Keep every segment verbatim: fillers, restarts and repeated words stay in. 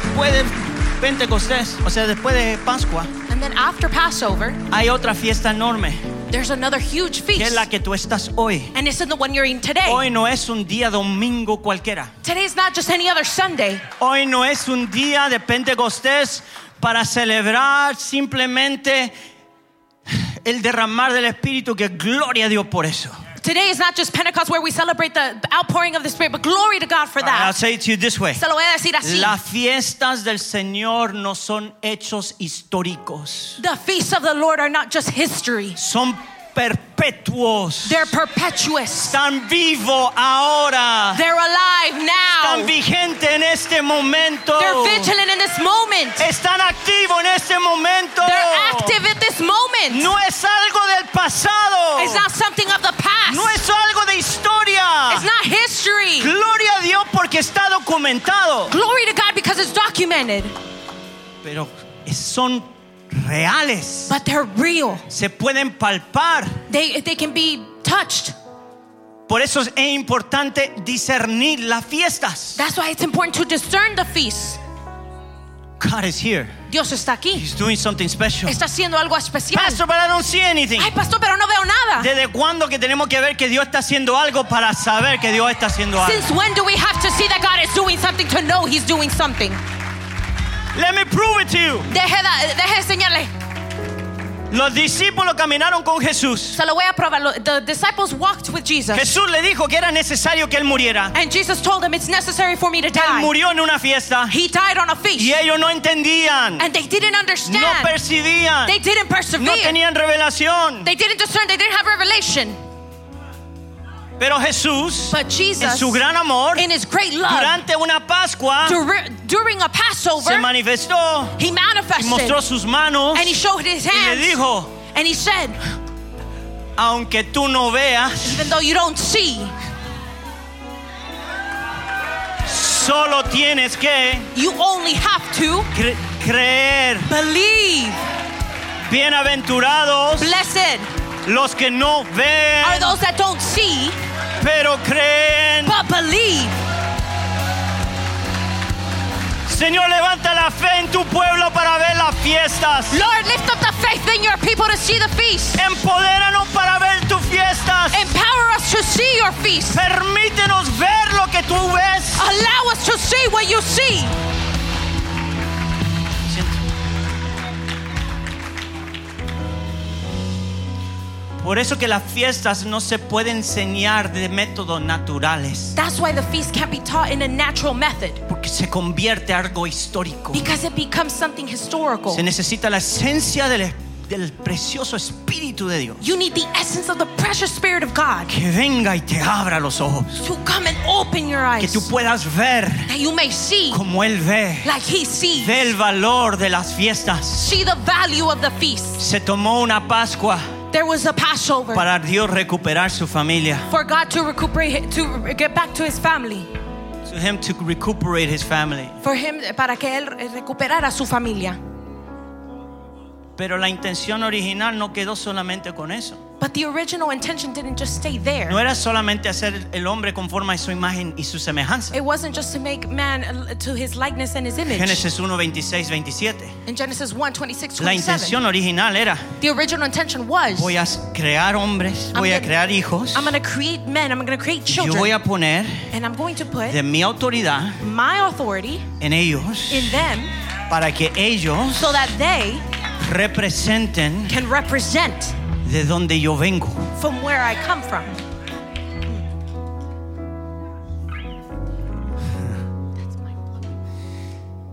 después de Pentecostés, o sea, después de Pascua, and then after Passover, hay otra fiesta enorme. There's another huge feast. Que es la que tú estás hoy. And it's in the one you're in today. Hoy no es un día domingo cualquiera. Today's not just any other Sunday. Hoy no es un día de Pentecostés para celebrar simplemente el derramar del Espíritu, que gloria a Dios por eso. Today is not just Pentecost where we celebrate the outpouring of the Spirit, but glory to God for that. I'll say it to you this way. Se lo voy a decir así. Las fiestas del Señor no son hechos históricos. The feasts of the Lord are not just history. Son perpetuos. They're perpetuous. Están vivo ahora. They're alive now. Están vigente en este momento. They're vigilant in this moment. Están activo en este momento. They're active at this moment. No es algo del pasado. It's not something of the past. No es algo de historia. It's not history. Gloria a Dios porque está documentado. Glory to God because it's documented. Pero son reales. But they're real. Se pueden palpar. They, they can be touched. Por eso es importante discernir las fiestas. That's why it's important to discern the feasts. God is here. Dios está aquí. He's doing something special. Está haciendo algo especial. Pastor, but I don't see anything. Ay, pastor, pero no veo nada. ¿Desde cuándo que tenemos que ver que Dios está haciendo algo para saber que Dios está haciendo algo? Since when do we have to see that God is doing something to know He's doing something? Let me prove it to you. Deje de enseñarle. Los discípulos caminaron con Jesús. Se lo voy a probar. The disciples walked with Jesus. Jesús le dijo que era necesario que él muriera. And Jesus told them it's necessary for me to die. Él murió en una fiesta. He died on a feast. Y ellos no entendían. And they didn't understand. No percibían. They didn't persevere. No tenían revelación. They didn't discern. They didn't have revelation. Pero Jesús, Jesus, en su gran amor, in his great love, durante una Pascua, dur- during a Passover, se manifestó, he manifested, y mostró sus manos, and he showed his hands, y le dijo, and he said, aunque tú no veas, even though you don't see, solo tienes que, you only have to, cre- creer, believe. Bienaventurados, blessed, los que no ven, are those that don't see, pero creen, but believe. Señor, levanta la fe en tu pueblo para ver las fiestas. Lord, lift up the faith in your people to see the feast. Empodéranos para ver tus fiestas. Empower us to see your feast. Permítenos ver lo que tú ves. Allow us to see what you see. Por eso que las fiestas no se pueden enseñar de métodos naturales. That's why the feast can't be taught in a natural method. Porque se convierte en algo histórico. Because it becomes something historical. Se necesita la esencia del, del precioso Espíritu de Dios. You need the essence of the precious Spirit of God. Que venga y te abra los ojos. To come and open your eyes. Que tú puedas ver. That you may see. Como él ve. Like he sees. Ve el valor de las fiestas. See the value of the feast. Se tomó una Pascua. There was a Passover. Para Dios recuperar su familia. For God to recuperate, to get back to his family. For him to recuperate his family. For him, para que él recuperara su familia. Pero la intención original no quedó solamente con eso. But the original intention didn't just stay there. No era solamente hacer el hombre conforme a su imagen y su semejanza. It wasn't just to make man to his likeness and his image. Génesis uno veintiséis veintisiete. In Genesis one twenty-six twenty-seven. La intención original era. The original intention was. Voy a crear hombres, I'm voy gonna, a crear hijos. I'm going to create men, I'm going to create children. Yo voy a poner. And I'm going to put. De mi autoridad. My authority. En ellos. In them. Para que ellos. So that they. Representen. Can represent. De donde yo vengo. From where I come from.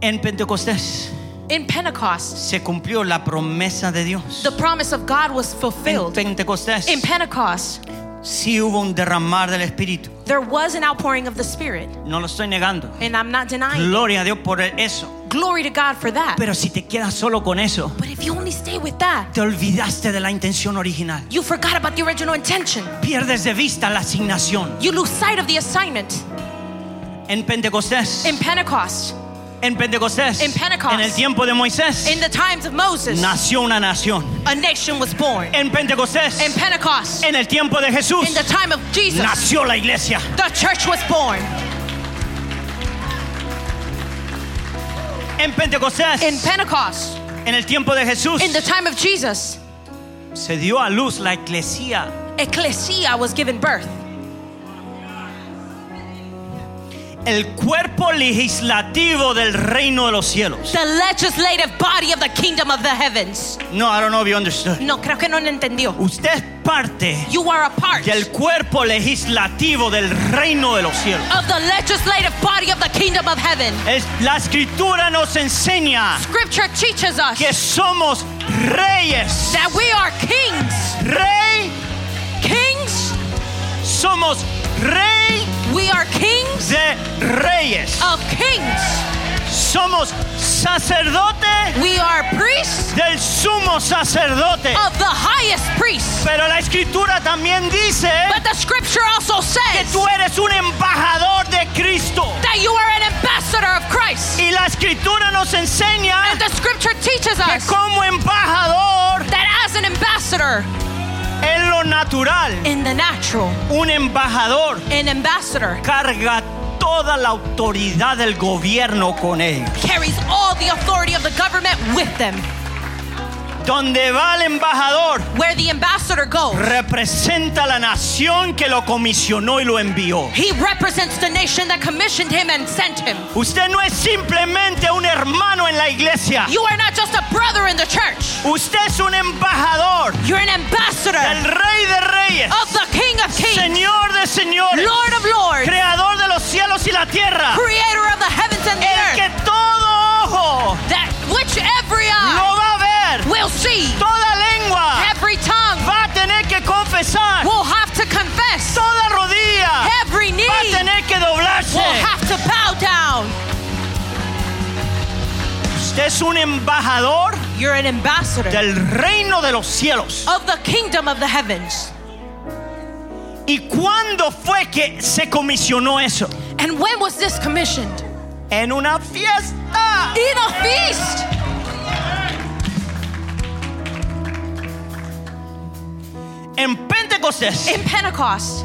En Pentecostés. In Pentecost. Se cumplió la promesa de Dios. The promise of God was fulfilled. En Pentecostés. In Pentecost. Sí hubo un derramar del Espíritu. There was an outpouring of the Spirit. No lo estoy negando. And I'm not denying. Gloria a Dios por eso. Glory to God for that. Pero si te quedas solo con eso, but if you only stay with that, te olvidaste de la intención original. You forgot about the original intention. Pierdes de vista la asignación. You lose sight of the assignment. En Pentecostés. In Pentecost. En Pentecostés. In Pentecost. En el tiempo de Moisés. In the times of Moses. Nació una nación. A nation was born. En Pentecostés. In Pentecost. En el tiempo de Jesús. In the time of Jesus. Nació la iglesia. The church was born. En Pentecostés. In Pentecost. En el tiempo de Jesús. In the time of Jesus. Se dio a luz la iglesia. Ecclesia was given birth. El cuerpo legislativo del reino de los cielos. The legislative body of the kingdom of the heavens. No, I don't know if you understood. No, creo que no entendió. Usted es parte you are a part del cuerpo legislativo del reino de los cielos. Of the legislative body of the kingdom of heaven. Es, la escritura nos enseña Scripture teaches us que somos reyes. That we are kings. Rey. Kings. Somos rey. We are kings de reyes. Of kings. Somos sacerdotes. We are priests del sumo sacerdote. Of the highest priest. Pero la escritura también dice but the scripture also says que tú eres un embajador de Cristo. That you are an ambassador of Christ. Y la escritura nos enseña and the scripture teaches us que como embajador that as an ambassador en lo natural, in the natural, un embajador, an ambassador, carga toda la autoridad del gobierno con él. Carries all the authority of the government with them. Donde va el embajador, where the ambassador goes, representa la nación que lo comisionó y lo envió. He represents the nation that commissioned him and sent him. Usted no es simplemente un hermano en la iglesia. You are not just a brother in the church. Usted es un embajador. You're an ambassador. Del Rey de Reyes. Of the King of Kings. Señor de señores. Lord of lords. Creador de los cielos y la tierra. Creator of the heavens and the el earth. El que todo ojo. That which every eye. Lo va a ver. Will see. Toda lengua. Every tongue. Va a tener que confesar. Will have to confess. Toda rodilla. Every knee. Va a tener que doblarse. Will have to bow down. Usted es un embajador. You're an ambassador. Del reino de los cielos. Of the kingdom of the heavens. ¿Y cuándo fue que se comisionó eso? And when was this commissioned? En una fiesta. In a feast. En Pentecostés. In Pentecost.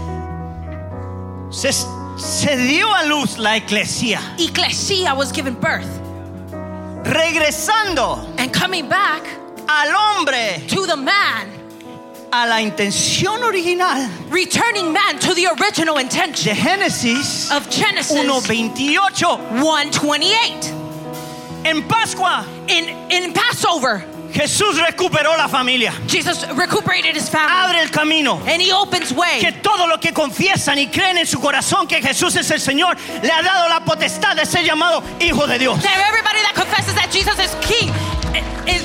Se, se dio a luz la iglesia. Iglesia was given birth. Regresando. And coming back. Al hombre. To the man. A la intención original. Returning man to the original intention. De Génesis of Genesis one twenty-eight. En Pascua. In in Passover. Jesús recuperó la familia. Jesus recuperated his family. Abre el camino. And he opens way. Que todo lo que confiesan y creen en su corazón que Jesús es el Señor le ha dado la potestad de ser llamado hijo de Dios. That everybody that confesses that Jesus is King is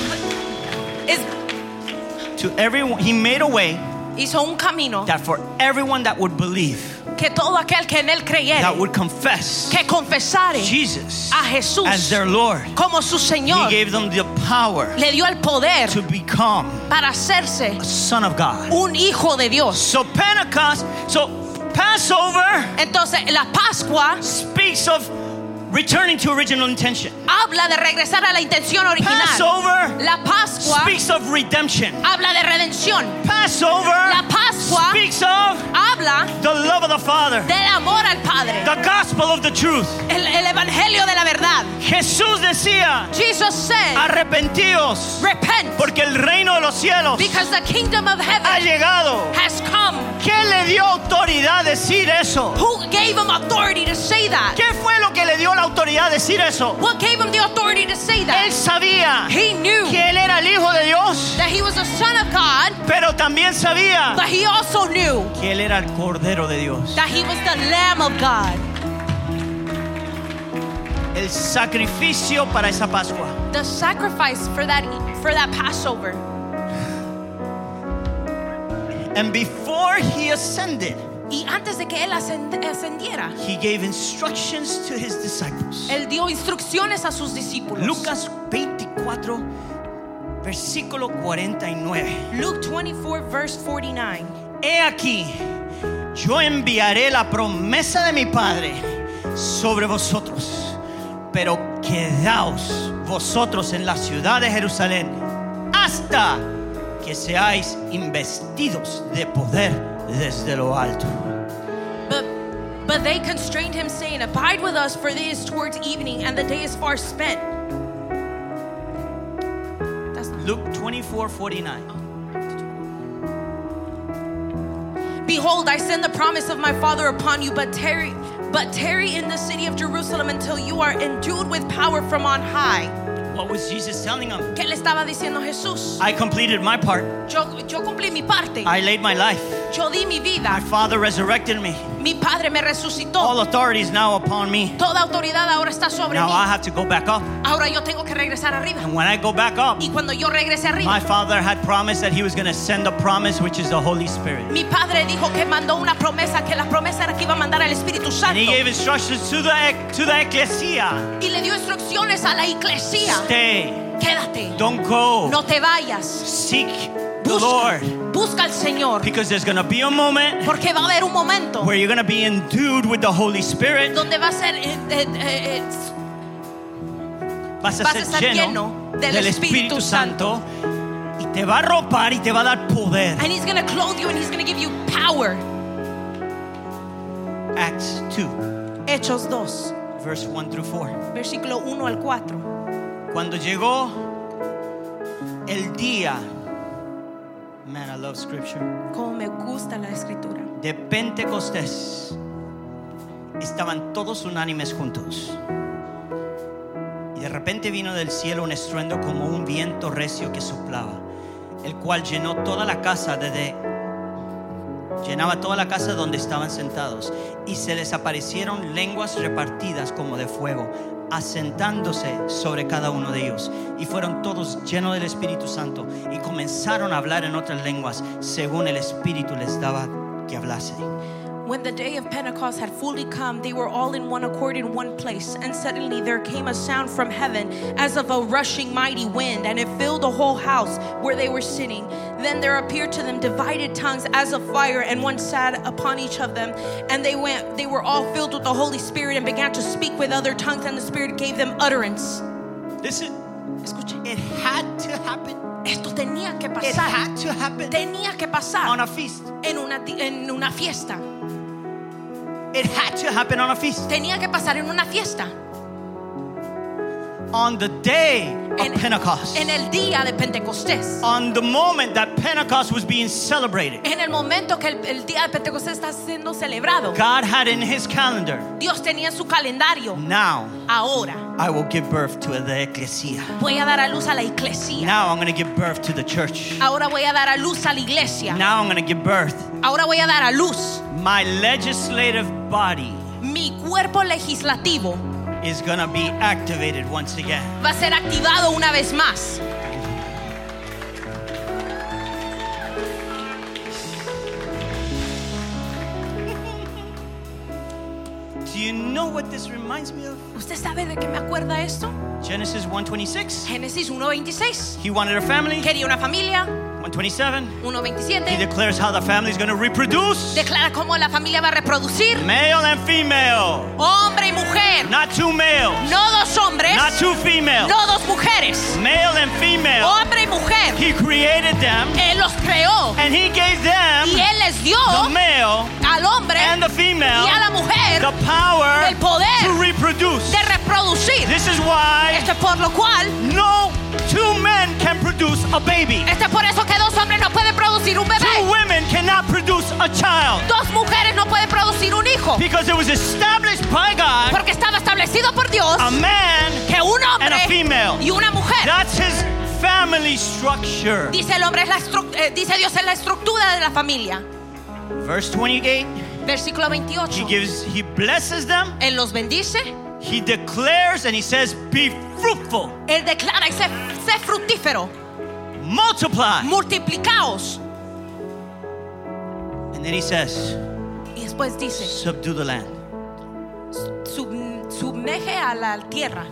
is to everyone, he made a way hizo un camino that for everyone that would believe, que todo aquel que en él creyere, that would confess que confesare Jesus a Jesús as their Lord, como su Señor, he gave them the power le dio el poder to become para hacerse a son of God, un hijo de Dios. So Pentecost, so Passover, entonces la Pascua speaks of returning to original intention. Habla de regresar a la intención original. Passover. La Pascua speaks of redemption. Habla de redención. Passover. La Pascua speaks of habla the love of the Father. Del amor al Padre. The gospel of the truth. El, el evangelio de la verdad. Jesús decía. Jesus said. Arrepentíos. Repent. Porque el reino de los cielos. Because the kingdom of heaven. Ha llegado. Has come. ¿Qué le dio autoridad a decir eso? Who gave him authority to say that? ¿Qué fue lo que le dio la autoridad de decir eso? What gave him the authority to say that? Él sabía he knew que él era el hijo de Dios, that he was the son of God, pero también sabía but he also knew que él era el cordero de Dios, that he was the Lamb of God. El sacrificio para esa Pascua. The sacrifice for that for that Passover. And before he ascended, y antes de que él ascendiera, he gave instructions to his disciples. Él dio instrucciones a sus discípulos. Lucas veinticuatro, versículo cuarenta y nueve. Luke twenty-four, verse forty-nine. He aquí, yo enviaré la promesa de mi Padre sobre vosotros, pero quedaos vosotros en la ciudad de Jerusalén hasta que seáis investidos de poder. Desde lo alto. But, but they constrained him, saying, Abide with us, for it is towards evening, and the day is far spent. Luke twenty-four forty-nine. Behold, I send the promise of my Father upon you, but tarry, but tarry in the city of Jerusalem until you are endued with power from on high. What was Jesus telling him? ¿Qué le estaba diciendo Jesús? I completed my part. Yo, yo cumplí mi parte. I laid my life. Yo di mi vida. My Father resurrected me. Mi Padre me resucitó. All authority is now upon me. Toda autoridad ahora está sobre now mí. Now I have to go back up. Ahora yo tengo que regresar arriba. And when I go back up, y cuando yo regrese arriba, my Father had promised that he was going to send a promise, which is the Holy Spirit. Mi Padre dijo que mandó una promesa, que la promesa era que iba a mandar al Espíritu Santo. And he gave instructions to the to the ecclesia. Y le dio instrucciones a la iglesia. Stay. Quédate. Don't go. No te vayas. Seek the Lord. Busca al Señor. Because there's going to be a moment, porque va a haber un momento, where you're going to be endued with the Holy Spirit. Donde va a ser, eh, eh, eh, vas a vas ser lleno del, del Espíritu, Espíritu Santo, Santo, y te va a ropar y te va a dar poder. And he's going to clothe you and he's going to give you power. Acts two. Hechos two. Verse one through four. Versículo uno al cuatro. Cuando llegó el día, man, I love scripture. Como me gusta la escritura. De Pentecostés, estaban todos unánimes juntos. Y de repente vino del cielo un estruendo como un viento recio que soplaba, el cual llenó toda la casa desde llenaba toda la casa donde estaban sentados, y se les aparecieron lenguas repartidas como de fuego, asentándose sobre cada uno de ellos, y fueron todos llenos del Espíritu Santo y comenzaron a hablar en otras lenguas según el Espíritu les daba que hablase. When the day of Pentecost had fully come, they were all in one accord in one place. And suddenly there came a sound from heaven as of a rushing mighty wind, and it filled the whole house where they were sitting. Then there appeared to them divided tongues as of fire, and one sat upon each of them. And they went, they were all filled with the Holy Spirit and began to speak with other tongues, and the Spirit gave them utterance. Listen, escuchen. It had to happen. Esto tenía que pasar. It had to happen. Tenía que pasar. On a feast. En una, en una fiesta. It had to happen on a feast. Tenía que pasar en una fiesta. On the day of en, Pentecost. En el día de Pentecostés. On the moment that Pentecost was being celebrated. En el momento que el, el día de Pentecostés está siendo celebrado. God had in his calendar. Dios tenía en su calendario. Now. Ahora. I will give birth to the ecclesia. Voy a dar a luz a la iglesia. Now I'm going to give birth to the church. Ahora voy a dar a luz a la iglesia. Now I'm going to give birth. Ahora voy a dar a luz. My legislative body. Mi cuerpo legislativo. Is going to be activated once again. Va a ser activado una vez más. Do you know what this reminds me of? ¿Usted sabe de qué me acuerda esto? Genesis one twenty-six. Génesis uno veintiséis. He wanted a family. Quería una familia. one twenty-seven. He declares how the family is going to reproduce. Declara cómo la familia va a reproducir. Male and female. Hombre y mujer. Not two males. No dos hombres. Not two females. No dos mujeres. Male and female. Hombre y mujer. He created them. Él los creó. And he gave them. Y él les dio. The male. Al hombre. And the female. Y a la mujer. The power. El poder. To reproduce. De reproducir. This is why. Esto es por lo cual. No two men can produce a baby. Esto es por eso que dos hombres no pueden producir un bebé. Two women cannot produce a child. Dos mujeres no pueden producir un hijo. Because it was established by God. Porque estaba establecido por Dios. A man que un hombre and a female. Y una mujer. That's his family structure. Dice el hombre es la estru- eh, dice Dios es la estructura de la familia. Verse twenty-eight. Versículo veintiocho. He gives, he blesses them. Él los bendice. He declares and he says, "Be fruitful." Él declara y dice, "Sé fructífero." Multiply. Multiplicaos. And then he says, y después dice, subdue the land. Sub, submeje a la tierra.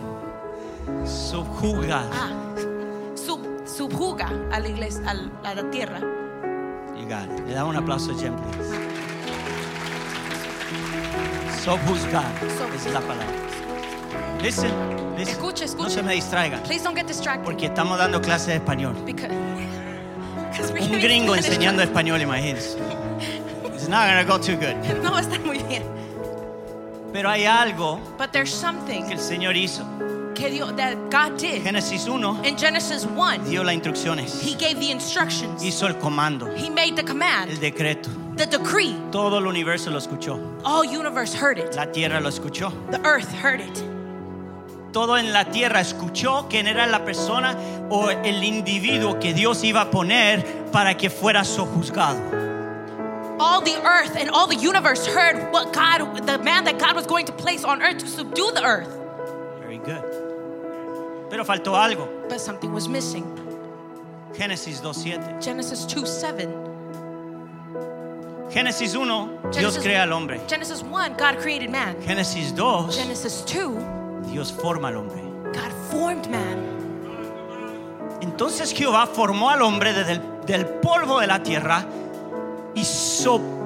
Subjuga. Ah, sub, subjuga a la, iglesia, a, a la tierra. You got it. Le da un aplauso a Jen, please. Subjuga es la palabra. Listen. Listen, escuche, escuche. No se me distraigan. Please don't get distracted. Porque estamos dando clases de español. Because, un gringo enseñando español, imagínense. It's not going to go too good. No está muy bien. Pero hay algo. But there's something. Que el Señor hizo. que Dios, that God did. Génesis uno. In Genesis one. Dio las instrucciones. He gave the instructions. Hizo el comando. He made the command. El decreto. The decree. Todo el universo lo escuchó. All universe heard it. La tierra lo escuchó. The earth heard it. Todo en la tierra escuchó quién era la persona o el individuo que Dios iba a poner para que fuera sojuzgado. All the earth and all the universe heard what God, the man that God was going to place on earth to subdue the earth. Very good. Pero faltó algo. But something was missing. Génesis dos siete. Genesis two seven. Génesis uno, Dios crea al hombre. Genesis one, God created man. Génesis dos, Genesis two, Dios forma al hombre. God formed man. Entonces Jehová formó al hombre desde el, del polvo de la tierra y sopló.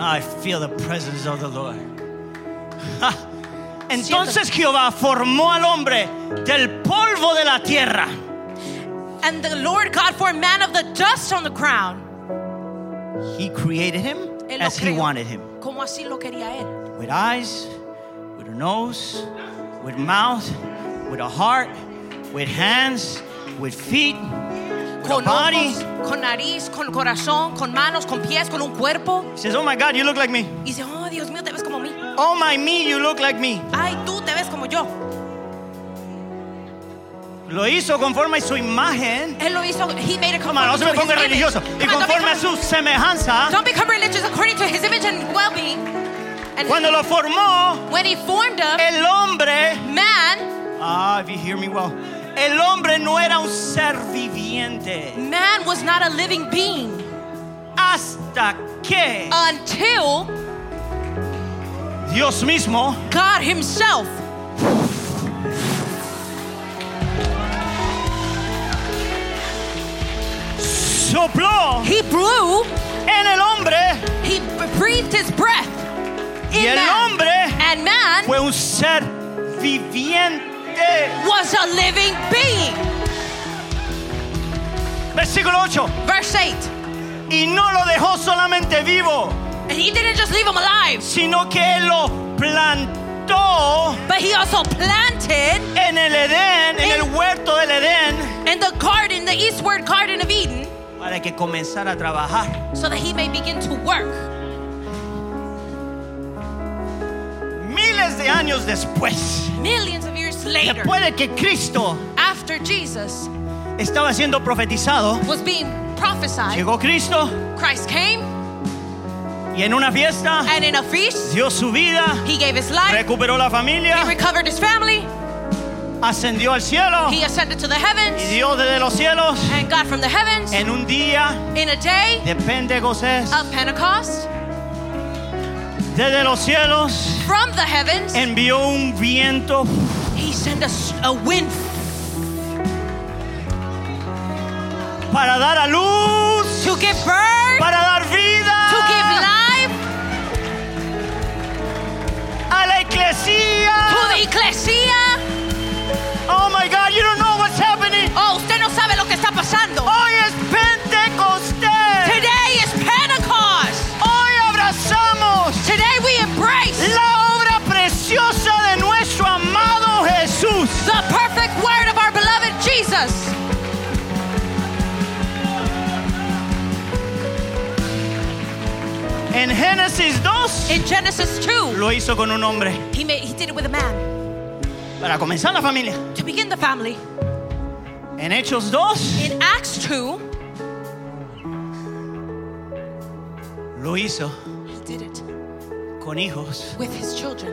I feel the presence of the Lord. Entonces Jehová formó al hombre del polvo de la tierra. And the Lord God formed man of the dust on the ground. He created him as he wanted him. Como así lo quería él. With eyes, with a nose, with mouth, with a heart, with hands, with feet, with con a body. Ojos, con nariz, con corazón, con manos, con pies, con un cuerpo. He says, "Oh my God, you look like me." Y dice, "Oh Dios mío, te ves como mí." "Oh my me, you look like me." Ay, tú te ves como yo. Lo hizo conforme a su imagen. Él lo hizo. He made it conforme. No se me ponga religioso. Y conforme a su semejanza. Don't become religious according to his image and well-being. And cuando lo formó, when he formed him, el hombre, man. Ah, if you hear me well. El hombre no era un ser viviente. Man was not a living being. Hasta que, until Dios mismo, God himself, sopló. He blew en el hombre. He breathed his breath. Y el man. Hombre and man fue un ser viviente. Was a living being. Versículo ocho. Verse eight. Y no lo dejó solamente vivo. And he didn't just leave him alive. Sino que él lo plantó. But he also planted. En el Edén, en el huerto del Edén. In the garden, the eastward garden of Eden. Para que comenzara a trabajar. So that he may begin to work. Miles de años después. Millions of years later. Después de que Cristo, after Jesus, estaba siendo profetizado, was being prophesied. Llegó Cristo. Christ came. Y en una fiesta, and in a feast, dio su vida. He gave his life. Recuperó la familia. He recovered his family. Ascendió al cielo. He ascended to the heavens. Y Dios desde los cielos. And God from the heavens. En un día. In a day. De Pentecostés. Of Pentecost. Desde los cielos. From the heavens. Envió un viento. He sent us a, a wind. Para dar a luz. To give birth. Para dar vida. To give life. A la iglesia. To the iglesia. Oh my God, you don't know what's happening. Oh, usted no sabe lo que está pasando. Hoy es Pentecostés. Today is Pentecost. Hoy abrazamos. Today we embrace la obra preciosa de nuestro amado Jesús. The perfect word of our beloved Jesus. En Génesis dos, in Genesis two, lo hizo con un hombre. He made, he did it with a man. Para comenzar la familia. To begin the family. En Hechos dos. In Acts two. Lo hizo. He did it. Con hijos. With his children.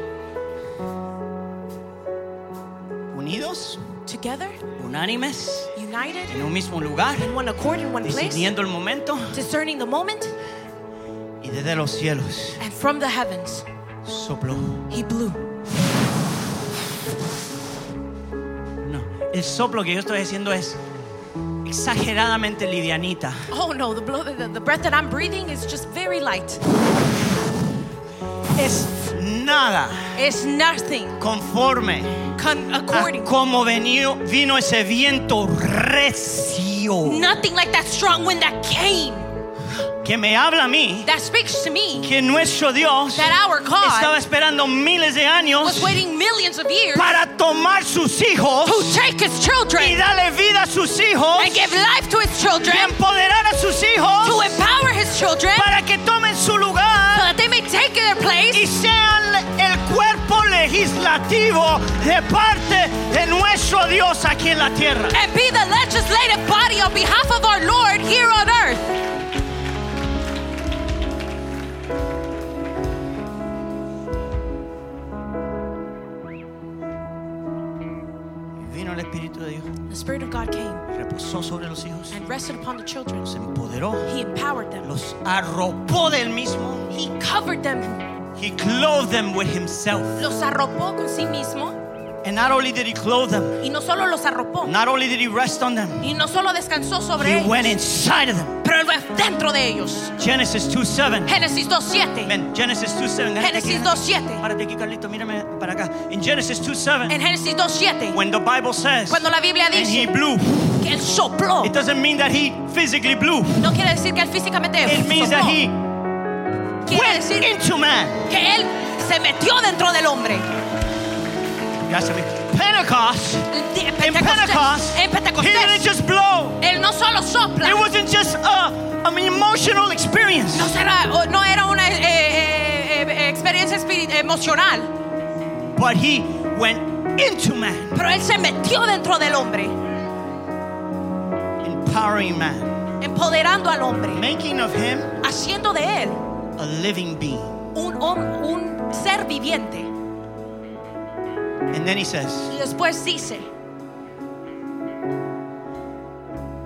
Unidos. Together. Unánimes. United. En un mismo lugar. In one accord, in one place. Discerniendo el momento. Discerning the moment. Y desde los cielos. And from the heavens. Sopló. He blew. El soplo que yo estoy haciendo es exageradamente livianita. Oh no, the, blow, the, the breath that I'm breathing is just very light. Es nada. It's nothing. Conforme. Con, according. A como venido, vino ese viento recio. Nothing like that strong wind that came. que me habla a mí, that speaks to me, que nuestro Dios that our God estaba esperando miles de años, was waiting millions of years, para tomar sus hijos, to take his children, y darle vida a sus hijos, and give life to his children, y empoderar a sus hijos, to empower his children, para que tomen su lugar, so that they may take their place, y sean el cuerpo legislativo de parte de nuestro Dios aquí en la tierra, and be the legislative body on behalf of our Lord here on earth. The Spirit of God came and rested upon the children. He empowered them. He covered them. He clothed them with himself. Los arropó con sí mismo. And not only did he clothe them, y no solo los arropó, not only did he rest on them, y no solo descansó sobre he ellos, went inside of them. Pero él fue dentro de ellos. Genesis two seven. Génesis two seven. Amen. Genesis two seven. Génesis two seven. Párate aquí, Carlito, mírame para acá. In Genesis two seven. En Génesis two seven. When the Bible says, cuando la Biblia dice, and he blew. Que él sopló. It doesn't mean that he physically blew. No quiere decir que él físicamente sopló. It means that he went into man. Que él se metió dentro del hombre. Pentecost, in Pentecost, he didn't just blow. Él no solo sopla. It wasn't just a, an emotional experience. No era, no era una eh, eh, experiencia emocional. But he went into man. Pero él se metió dentro del hombre. Empowering man. Empoderando al hombre. Making of him, haciendo de él, a living being. Un, un ser viviente. And then he says, y después dice,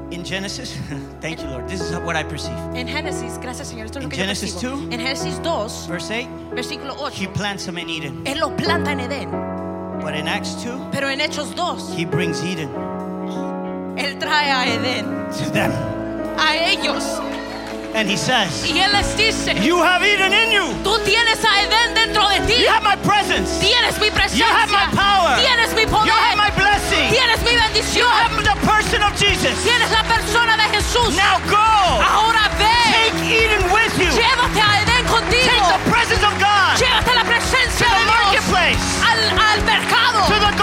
in Genesis, thank you, Lord. This is what I perceive. In Genesis, gracias, Señor. Esto es lo que yo percibo. two, in Genesis two, verse eight, versículo eight, he plants him in Eden. Él lo planta en Edén. But in Acts two, pero en Hechos two, he brings Eden. Él trae a Edén. To them. A ellos. And he says, y él les dice, you have Eden in you. Tú tienes a Edén dentro de ti. You have my presence. Tienes mi presencia. You have my power. Tienes mi poder. You have my blessing. Tienes mi bendición. You have the person of Jesus. Tienes la persona de Jesús. Now go. Ahora ve. Take Eden with you. Llévate a Edén contigo. Take the presence of God. Llévate la presencia de Dios. To the marketplace. Al, al mercado. To the